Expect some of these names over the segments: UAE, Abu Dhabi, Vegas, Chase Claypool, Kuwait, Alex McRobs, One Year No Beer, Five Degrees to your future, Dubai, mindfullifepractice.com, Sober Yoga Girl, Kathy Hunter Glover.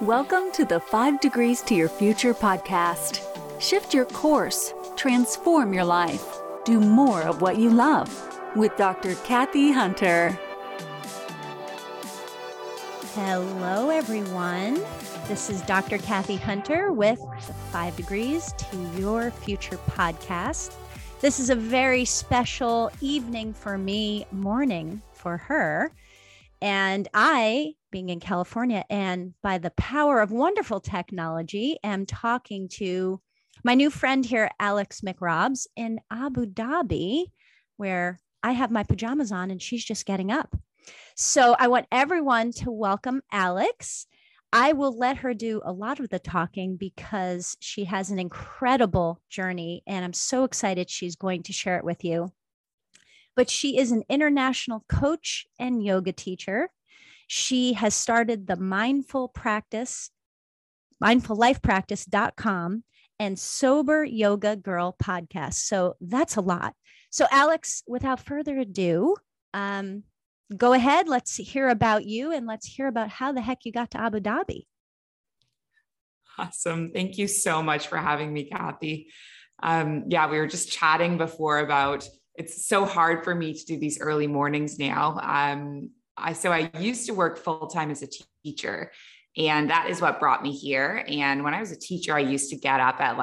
Welcome to the 5 Degrees to Your Future podcast. Shift your course, transform your life, do more of what you love with Dr. Kathy Hunter. Hello, everyone. This is Dr. Kathy Hunter with the 5 Degrees to Your Future podcast. This is a very special evening for me, morning for her. And I, being in California, and by the power of wonderful technology, am talking to my new friend here, Alex McRobs, in Abu Dhabi, where I have my pajamas on and she's just getting up. So I want everyone to welcome Alex. I will let her do a lot of the talking because she has an incredible journey, and I'm so excited she's going to share it with you. But she is an international coach and yoga teacher. She has started the Mindful Practice, mindfullifepractice.com, and Sober Yoga Girl podcast. So that's a lot. So Alex, without further ado, go ahead. Let's hear about you, and let's hear about how the heck you got to Abu Dhabi. Awesome. Thank you so much for having me, Kathy. We were just chatting before about it's so hard for me to do these early mornings now. I used to work full-time as a teacher, and that is what brought me here. And when I was a teacher, I used to get up at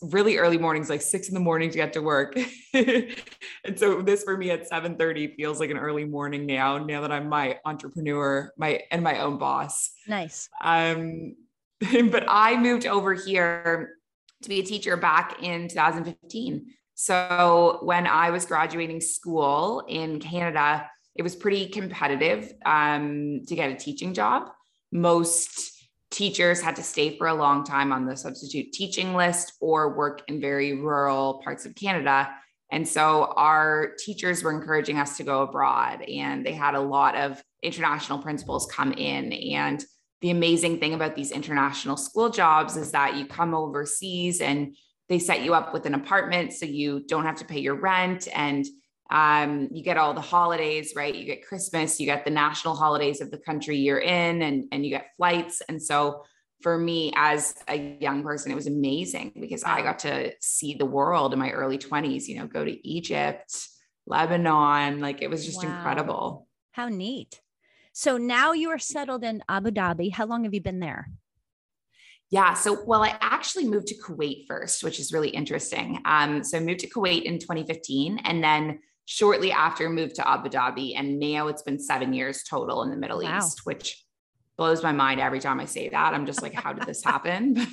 really early mornings, like 6 a.m. to get to work. And so this for me at 7:30 feels like an early morning now that I'm my entrepreneur, my own boss. Nice. But I moved over here to be a teacher back in 2015. So when I was graduating school in Canada, it was pretty competitive to get a teaching job. Most teachers had to stay for a long time on the substitute teaching list or work in very rural parts of Canada. And so our teachers were encouraging us to go abroad, and they had a lot of international principals come in. And the amazing thing about these international school jobs is that you come overseas and they set you up with an apartment so you don't have to pay your rent, and you get all the holidays, right? You get Christmas, you get the national holidays of the country you're in, and you get flights. And so for me as a young person, it was amazing because I got to see the world in my early 20s, go to Egypt, Lebanon, it was just incredible. How neat. So now you are settled in Abu Dhabi. How long have you been there? Yeah. So, I actually moved to Kuwait first, which is really interesting. So I moved to Kuwait in 2015, and then shortly after moved to Abu Dhabi, and now it's been 7 years total in the Middle East, which blows my mind every time I say that. I'm just like, how did this happen?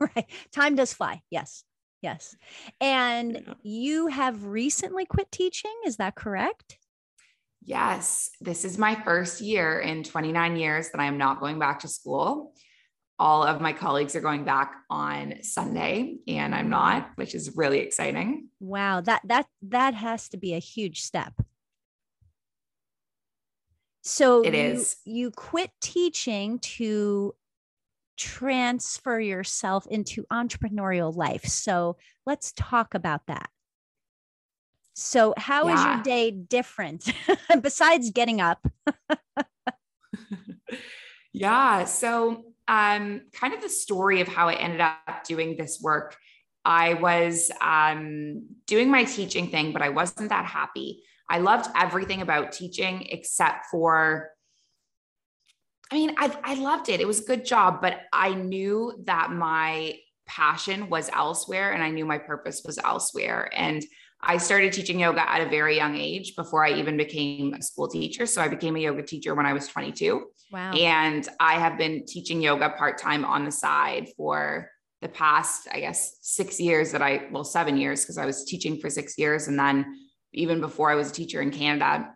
Right. Time does fly. Yes. Yes. And you have recently quit teaching. Is that correct? Yes. This is my first year in 29 years that I am not going back to school. All of my colleagues are going back on Sunday, and I'm not, which is really exciting. Wow. That has to be a huge step. So it is. You quit teaching to transfer yourself into entrepreneurial life. So let's talk about that. So how is your day different besides getting up? So kind of the story of how I ended up doing this work. I was doing my teaching thing, but I wasn't that happy. I loved everything about teaching except for, I loved it. It was a good job, but I knew that my passion was elsewhere, and I knew my purpose was elsewhere. And I started teaching yoga at a very young age before I even became a school teacher. So I became a yoga teacher when I was 22. Wow. And I have been teaching yoga part-time on the side for the past, 6 years 7 years, because I was teaching for 6 years. And then even before I was a teacher in Canada.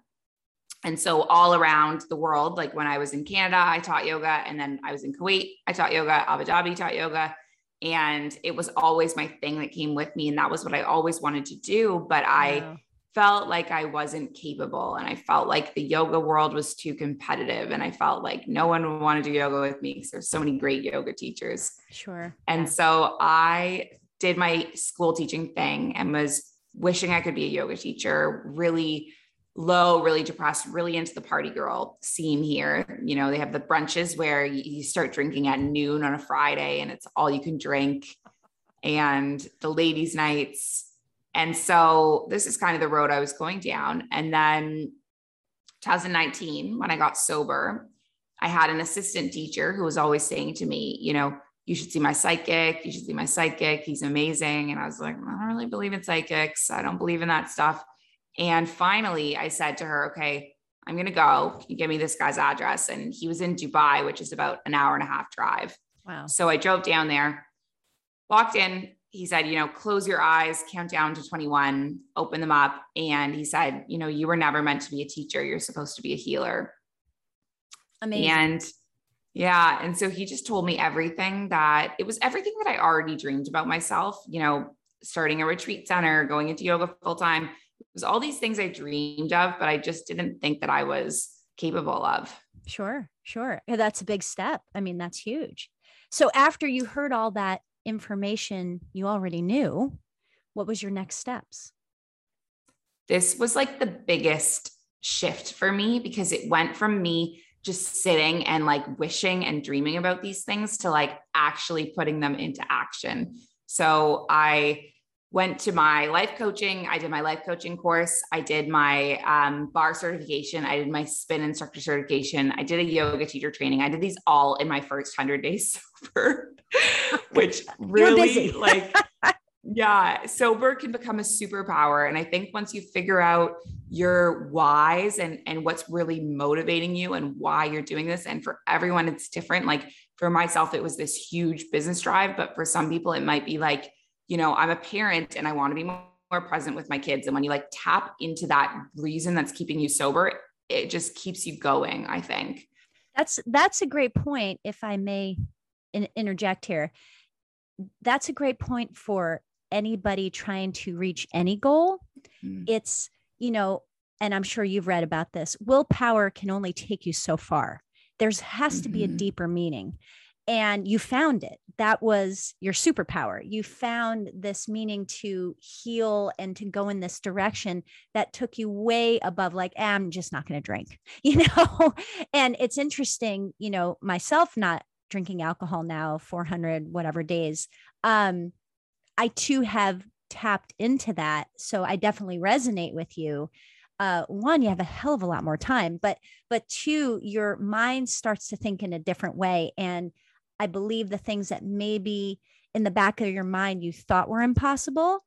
And so all around the world, when I was in Canada, I taught yoga. And then I was in Kuwait, I taught yoga. Abu Dhabi taught yoga. And it was always my thing that came with me. And that was what I always wanted to do. But I felt like I wasn't capable. And I felt like the yoga world was too competitive. And I felt like no one would want to do yoga with me because there's so many great yoga teachers. Sure. And so I did my school teaching thing and was wishing I could be a yoga teacher, really low, really depressed, really into the party girl scene here. You know, they have the brunches where you start drinking at noon on a Friday and it's all you can drink, and the ladies' nights. And so this is kind of the road I was going down. And then 2019, when I got sober, I had an assistant teacher who was always saying to me, you know, you should see my psychic. You should see my psychic. He's amazing. And I was like, I don't really believe in psychics. I don't believe in that stuff. And finally I said to her, okay, I'm going to go. Can you give me this guy's address? And he was in Dubai, which is about an hour and a half drive. Wow. So I drove down there, walked in. He said, you know, close your eyes, count down to 21, open them up. And he said, you know, you were never meant to be a teacher. You're supposed to be a healer. Amazing. And yeah. And so he just told me everything that it was everything that I already dreamed about myself, you know, starting a retreat center, going into yoga full time. It was all these things I dreamed of, but I just didn't think that I was capable of. Sure. Sure. Yeah, that's a big step. I mean, that's huge. So after you heard all that information you already knew, what was your next steps? This was like the biggest shift for me, because it went from me just sitting and like wishing and dreaming about these things to like actually putting them into action. So I went to my life coaching. I did my life coaching course. I did my bar certification. I did my spin instructor certification. I did a yoga teacher training. I did these all in my first 100 days sober, which really like, yeah, sober can become a superpower. And I think once you figure out your whys and what's really motivating you and why you're doing this. And for everyone, it's different. Like for myself, it was this huge business drive, but for some people it might be like, you know, I'm a parent and I want to be more present with my kids. And when you like tap into that reason that's keeping you sober, it just keeps you going. I think that's a great point. If I may interject here, that's a great point for anybody trying to reach any goal. Mm-hmm. It's, you know, and I'm sure you've read about this, willpower can only take you so far. There's has mm-hmm. to be a deeper meaning. And you found it. That was your superpower. You found this meaning to heal and to go in this direction that took you way above, like, I'm just not going to drink, you know? And it's interesting, you know, myself not drinking alcohol now, 400, whatever days. I too have tapped into that. So I definitely resonate with you. One, you have a hell of a lot more time, but two, your mind starts to think in a different way. And I believe the things that maybe in the back of your mind you thought were impossible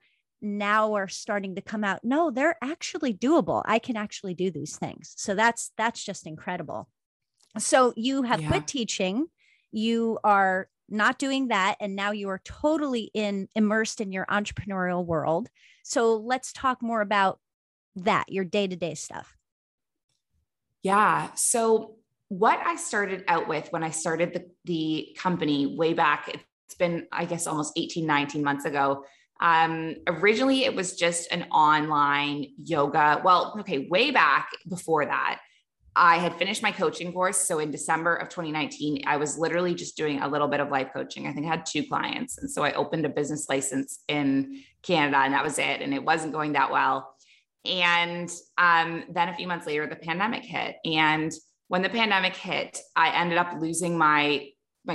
now are starting to come out. No, they're actually doable. I can actually do these things. So that's just incredible. So you have quit teaching, you are not doing that. And now you are totally immersed in your entrepreneurial world. So let's talk more about that, your day-to-day stuff. Yeah. So what I started out with when I started the company way back, it's been, I guess, almost 18, 19 months ago. Originally it was just an online yoga. Well, okay. Way back before that, I had finished my coaching course. So in December of 2019, I was literally just doing a little bit of life coaching. I think I had 2 clients. And so I opened a business license in Canada and that was it. And it wasn't going that well. And then a few months later, the pandemic hit. And when the pandemic hit, I ended up losing my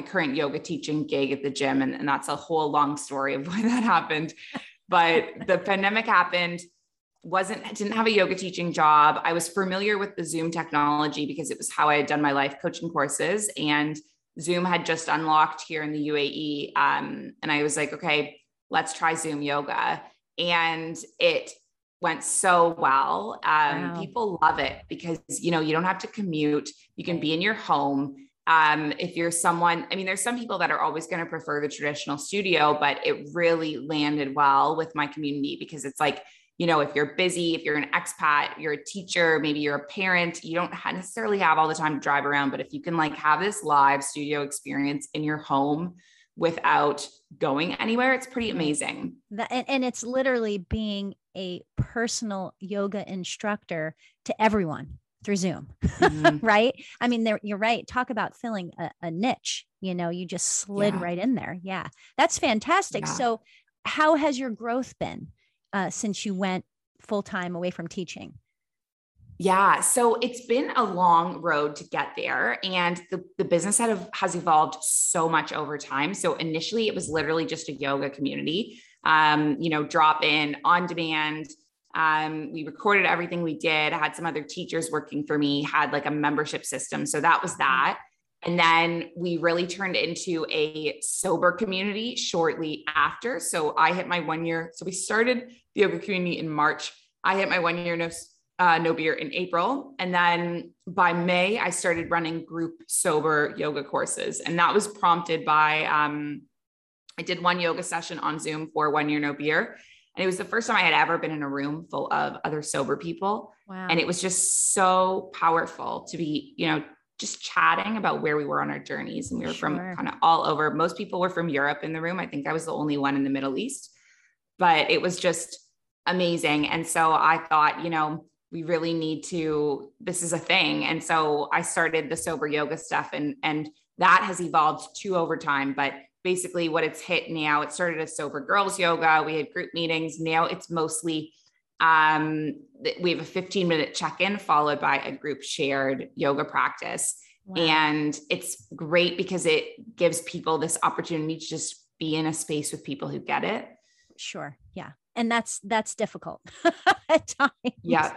current yoga teaching gig at the gym. And that's a whole long story of why that happened. But the pandemic happened, didn't have a yoga teaching job. I was familiar with the Zoom technology because it was how I had done my life coaching courses. And Zoom had just unlocked here in the UAE. And I was like, okay, let's try Zoom yoga. And it went so well. Wow. People love it because, you know, you don't have to commute. You can be in your home. If you're someone, I mean, there's some people that are always going to prefer the traditional studio, but it really landed well with my community because it's like, you know, if you're busy, if you're an expat, you're a teacher, maybe you're a parent, you don't necessarily have all the time to drive around, but if you can like have this live studio experience in your home without going anywhere, it's pretty amazing. And it's literally being a personal yoga instructor to everyone through Zoom, mm-hmm. right? I mean, you're right. Talk about filling a niche, you know, you just slid right in there. Yeah. That's fantastic. Yeah. So how has your growth been since you went full-time away from teaching? Yeah. So it's been a long road to get there. And the business has evolved so much over time. So initially it was literally just a yoga community, drop in on demand. We recorded everything we did. I had some other teachers working for me, had like a membership system. So that was that. And then we really turned into a sober community shortly after. So I hit my 1 year. So we started the yoga community in March. I hit my 1 year no beer in April. And then by May, I started running group sober yoga courses. And that was prompted by, I did one yoga session on Zoom for 1 year no beer. And it was the first time I had ever been in a room full of other sober people. Wow. And it was just so powerful to be, just chatting about where we were on our journeys. And we were from kind of all over. Most people were from Europe in the room. I think I was the only one in the Middle East, but it was just amazing. And so I thought, we really need to, this is a thing. And so I started the sober yoga stuff and that has evolved too over time, but basically what it's hit now, it started as sober girls yoga. We had group meetings. Now it's mostly we have a 15-minute check-in followed by a group shared yoga practice. Wow. And it's great because it gives people this opportunity to just be in a space with people who get it. Sure. Yeah. And that's difficult at times. Yeah.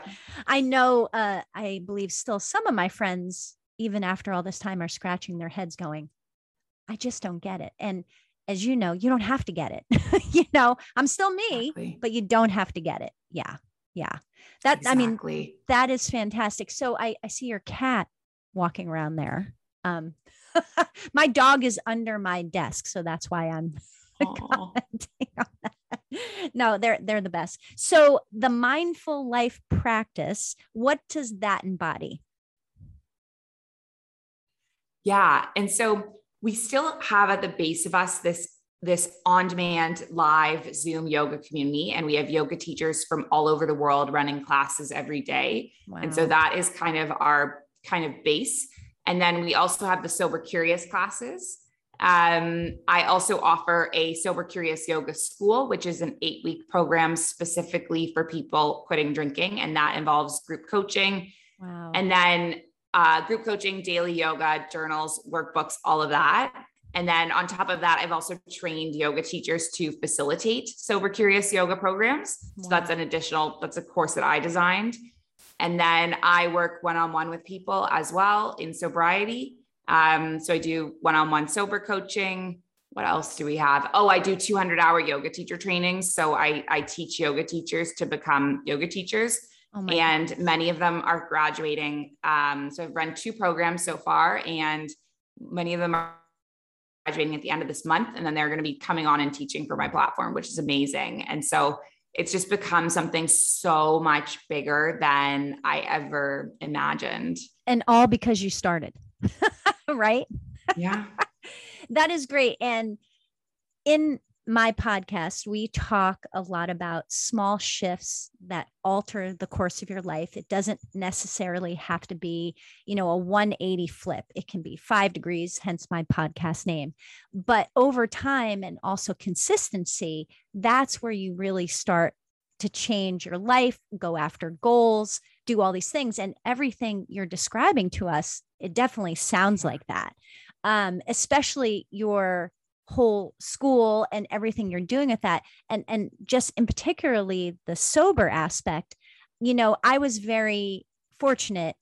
I know, I believe still some of my friends, even after all this time, are scratching their heads going, I just don't get it. And as you know, you don't have to get it. I'm still me, exactly. But you don't have to get it. Yeah. Yeah. That, exactly. I mean, that is fantastic. So I see your cat walking around there. My dog is under my desk. So that's why I'm commenting on that. No, they're the best. So the mindful life practice, what does that embody? Yeah. And so we still have at the base of us this on-demand live Zoom yoga community. And we have yoga teachers from all over the world running classes every day. Wow. And so that is kind of our base. And then we also have the Sober Curious classes. I also offer a Sober Curious Yoga School, which is an 8-week program specifically for people quitting drinking. And that involves group coaching. Wow. And then group coaching, daily yoga, journals, workbooks, all of that. And then on top of that, I've also trained yoga teachers to facilitate Sober Curious yoga programs. Wow. So that's a course that I designed. And then I work one-on-one with people as well in sobriety. So I do one-on-one sober coaching. What else do we have? Oh, I do 200-hour yoga teacher trainings. So I teach yoga teachers to become yoga teachers. Many of them are graduating. So I've run 2 programs so far, and many of them are graduating at the end of this month. And then they're going to be coming on and teaching for my platform, which is amazing. And so it's just become something so much bigger than I ever imagined. And all because you started, right? Yeah. That is great. And in my podcast, we talk a lot about small shifts that alter the course of your life. It doesn't necessarily have to be, a 180 flip. It can be 5 degrees, hence my podcast name. But over time and also consistency, that's where you really start to change your life, go after goals, do all these things. And everything you're describing to us, it definitely sounds like that, especially your whole school and everything you're doing with that. And just in particularly the sober aspect, I was very fortunate.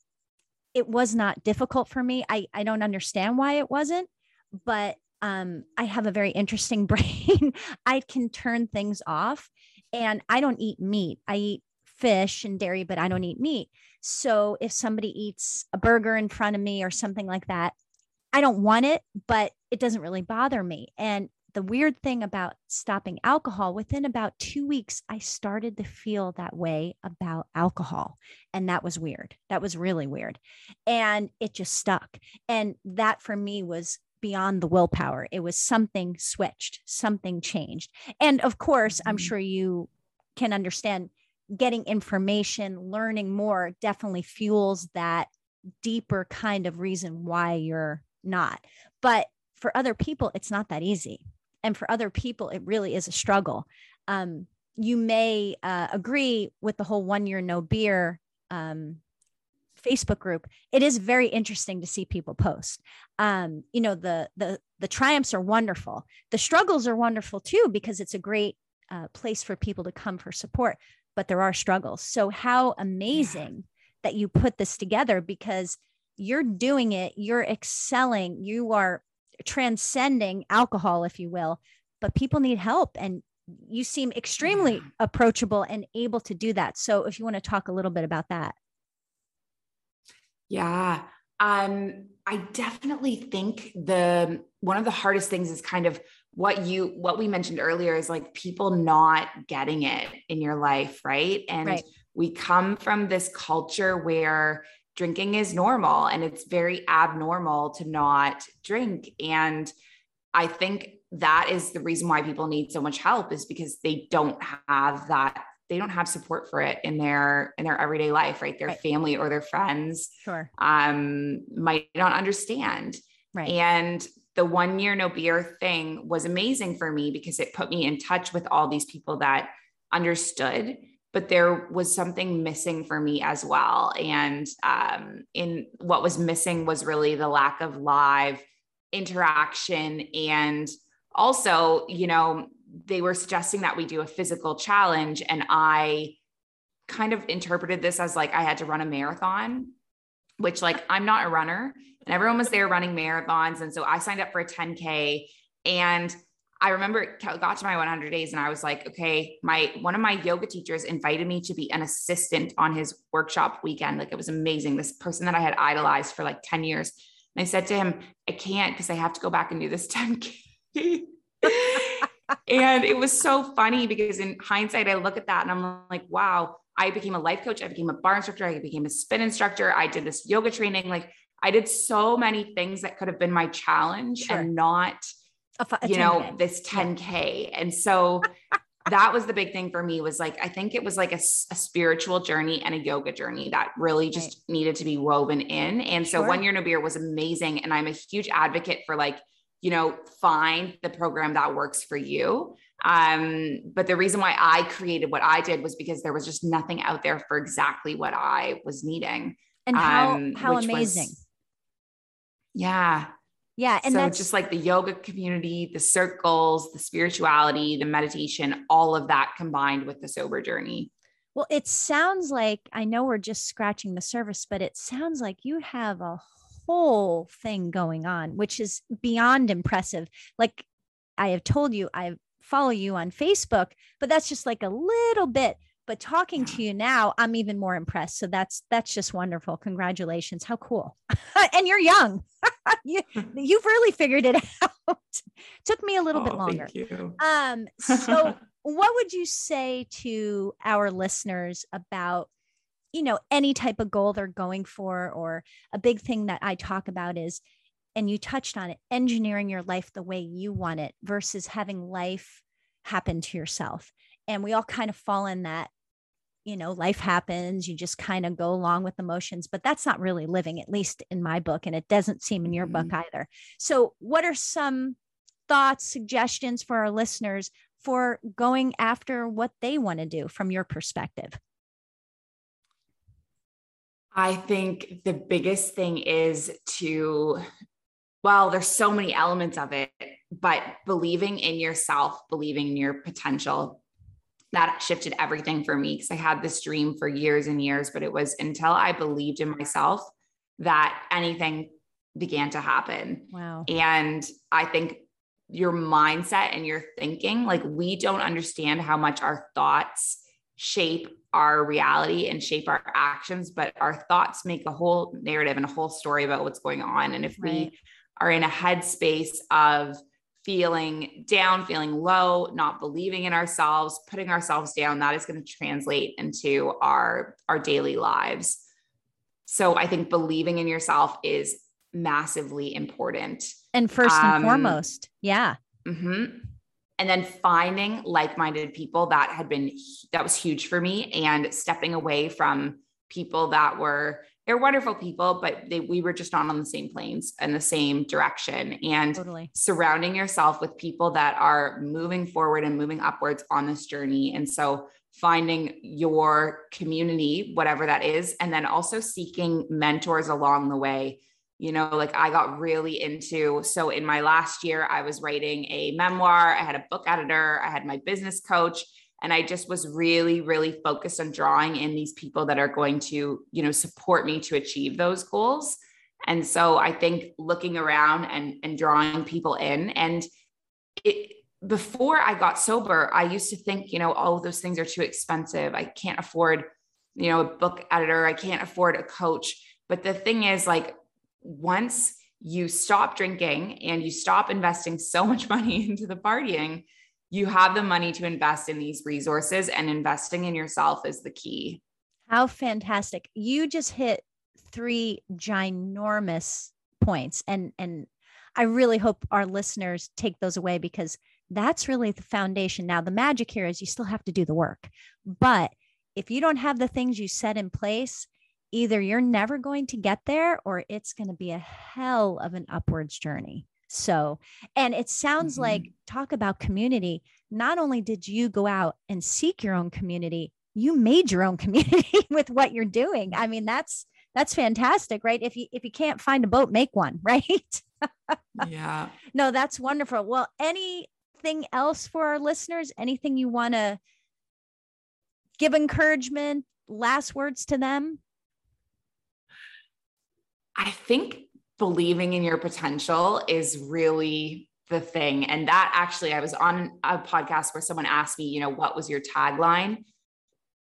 It was not difficult for me. I don't understand why it wasn't, but I have a very interesting brain. I can turn things off, and I don't eat meat. I eat fish and dairy, but I don't eat meat. So if somebody eats a burger in front of me or something like that, I don't want it, but it doesn't really bother me. And the weird thing about stopping alcohol, within about 2 weeks, I started to feel that way about alcohol. And that was weird. That was really weird. And it just stuck. And that for me was beyond the willpower. It was something switched, something changed. And of course, I'm sure you can understand, getting information, learning more definitely fuels that deeper kind of reason why you're not. But for other people, it's not that easy. And for other people, it really is a struggle. You may agree with the whole 1 year no beer Facebook group, it is very interesting to see people post. You know, the triumphs are wonderful. The struggles are wonderful too, because it's a great place for people to come for support, but there are struggles. So how amazing that you put this together, because you're doing it, you're excelling, you are transcending alcohol, if you will, but people need help. And you seem extremely approachable and able to do that. So if you want to talk a little bit about that. Yeah. I definitely think one of the hardest things is kind of what we mentioned earlier is like people not getting it in your life. Right. And we come from this culture where drinking is normal, and it's very abnormal to not drink. And I think that is the reason why people need so much help, is because they don't have that. They don't have support for it in their everyday life, right? Their family or their friends might not understand. Right. And the 1 year no beer thing was amazing for me because it put me in touch with all these people that understood, but there was something missing for me as well. And in what was missing was really the lack of live interaction. And also, you know, they were suggesting that we do a physical challenge. And I kind of interpreted this as like, I had to run a marathon, which like, I'm not a runner, and everyone was there running marathons. And so I signed up for a 10K, and I remember it got to my 100 days. And I was like, okay, one of my yoga teachers invited me to be an assistant on his workshop weekend. Like, it was amazing. This person that I had idolized for like 10 years. And I said to him, I can't, because I have to go back and do this 10K. And it was so funny because in hindsight, I look at that and I'm like, wow, I became a life coach. I became a bar instructor. I became a spin instructor. I did this yoga training. Like, I did so many things that could have been my challenge and not, you know, this 10K. And so that was the big thing for me, was like, I think it was like a spiritual journey and a yoga journey that really just needed to be woven in. And so 1 year no beer was amazing. And I'm a huge advocate for like, you know, find the program that works for you. But the reason why I created what I did was because there was just nothing out there for exactly what I was needing. And how amazing. Yeah. And so that's just like the yoga community, the circles, the spirituality, the meditation, all of that combined with the sober journey. Well, it sounds like, I know we're just scratching the surface, but it sounds like you have a whole thing going on, which is beyond impressive. Like I have told you, I follow you on Facebook, but that's just like a little bit, but talking to you now, I'm even more impressed. So that's just wonderful. Congratulations. How cool. And you're young. You've really figured it out. Took me a little bit longer. Thank you. So what would you say to our listeners about, you know, any type of goal they're going for? Or a big thing that I talk about is, and you touched on it, engineering your life the way you want it versus having life happen to yourself. And we all kind of fall in that, you know, life happens, you just kind of go along with emotions, but that's not really living, at least in my book. And it doesn't seem in your book either. So what are some thoughts, suggestions for our listeners for going after what they want to do from your perspective? I think the biggest thing is there's so many elements of it, but believing in yourself, believing in your potential. That shifted everything for me, because I had this dream for years and years, but it was until I believed in myself that anything began to happen. Wow. And I think your mindset and your thinking, like, we don't understand how much our thoughts shape our reality and shape our actions, but our thoughts make a whole narrative and a whole story about what's going on. And if we are in a headspace of feeling down, feeling low, not believing in ourselves, putting ourselves down, that is going to translate into our daily lives. So I think believing in yourself is massively important. And first and foremost. Yeah. Mm-hmm. And then finding like-minded people, that was huge for me, and stepping away from people that they're wonderful people, but we were just not on the same planes and the same direction, and surrounding yourself with people that are moving forward and moving upwards on this journey. And so finding your community, whatever that is, and then also seeking mentors along the way. You know, like I got really into, so in my last year, I was writing a memoir, I had a book editor, I had my business coach, and I just was really, really focused on drawing in these people that are going to, you know, support me to achieve those goals. And so I think looking around and drawing people in, and it, before I got sober, I used to think, you know, all of those things are too expensive. I can't afford, you know, a book editor. I can't afford a coach. But the thing is, like, once you stop drinking and you stop investing so much money into the partying, you have the money to invest in these resources, and investing in yourself is the key. How fantastic. You just hit three ginormous points. And I really hope our listeners take those away, because that's really the foundation. Now, the magic here is you still have to do the work, but if you don't have the things you set in place, either you're never going to get there, or it's going to be a hell of an upwards journey. So, and it sounds like, talk about community. Not only did you go out and seek your own community, you made your own community with what you're doing. I mean, that's fantastic, right? If you can't find a boat, make one, right? Yeah. No, that's wonderful. Well, anything else for our listeners? Anything you want to give encouragement, last words to them? I think believing in your potential is really the thing. And that actually, I was on a podcast where someone asked me, you know, what was your tagline?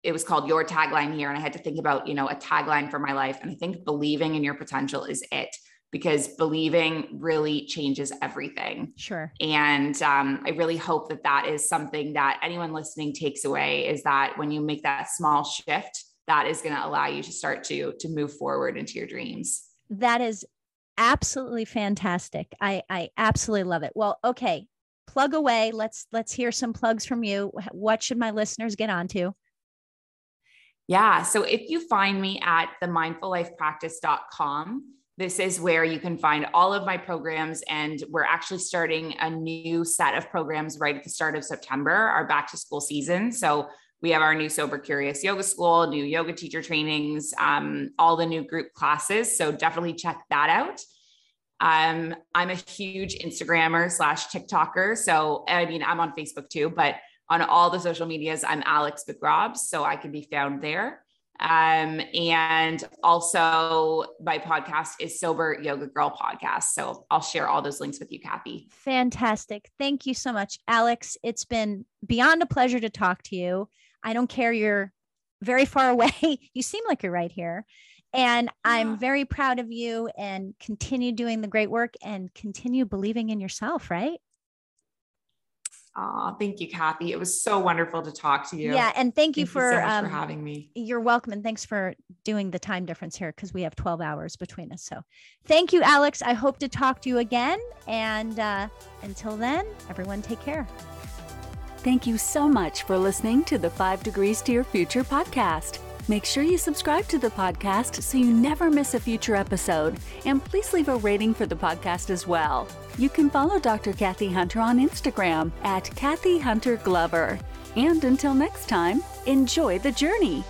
It was called Your Tagline Here. And I had to think about, you know, a tagline for my life. And I think believing in your potential is it, because believing really changes everything. Sure. And I really hope that that is something that anyone listening takes away, is that when you make that small shift, that is going to allow you to start to move forward into your dreams. That is absolutely fantastic. I absolutely love it. Well, okay. Plug away. Let's hear some plugs from you. What should my listeners get onto? Yeah. So if you find me at the mindfullifepractice.com, this is where you can find all of my programs. And we're actually starting a new set of programs right at the start of September, our back to school season. So we have our new Sober Curious Yoga School, new yoga teacher trainings, all the new group classes. So definitely check that out. I'm a huge Instagrammer / TikToker. So, I mean, I'm on Facebook too, but on all the social medias, I'm Alex McRobs. So I can be found there. And also my podcast is Sober Yoga Girl Podcast. So I'll share all those links with you, Kathy. Fantastic. Thank you so much, Alex. It's been beyond a pleasure to talk to you. I don't care you're very far away. You seem like you're right here. And yeah. I'm very proud of you, and continue doing the great work, and continue believing in yourself, right? Oh, thank you, Kathy. It was so wonderful to talk to you. Yeah. And thank you so much for having me. You're welcome. And thanks for doing the time difference here, because we have 12 hours between us. So thank you, Alex. I hope to talk to you again. And until then, everyone take care. Thank you so much for listening to the 5 Degrees to Your Future podcast. Make sure you subscribe to the podcast so you never miss a future episode. And please leave a rating for the podcast as well. You can follow Dr. Kathy Hunter on Instagram @KathyHunterGlover. And until next time, enjoy the journey.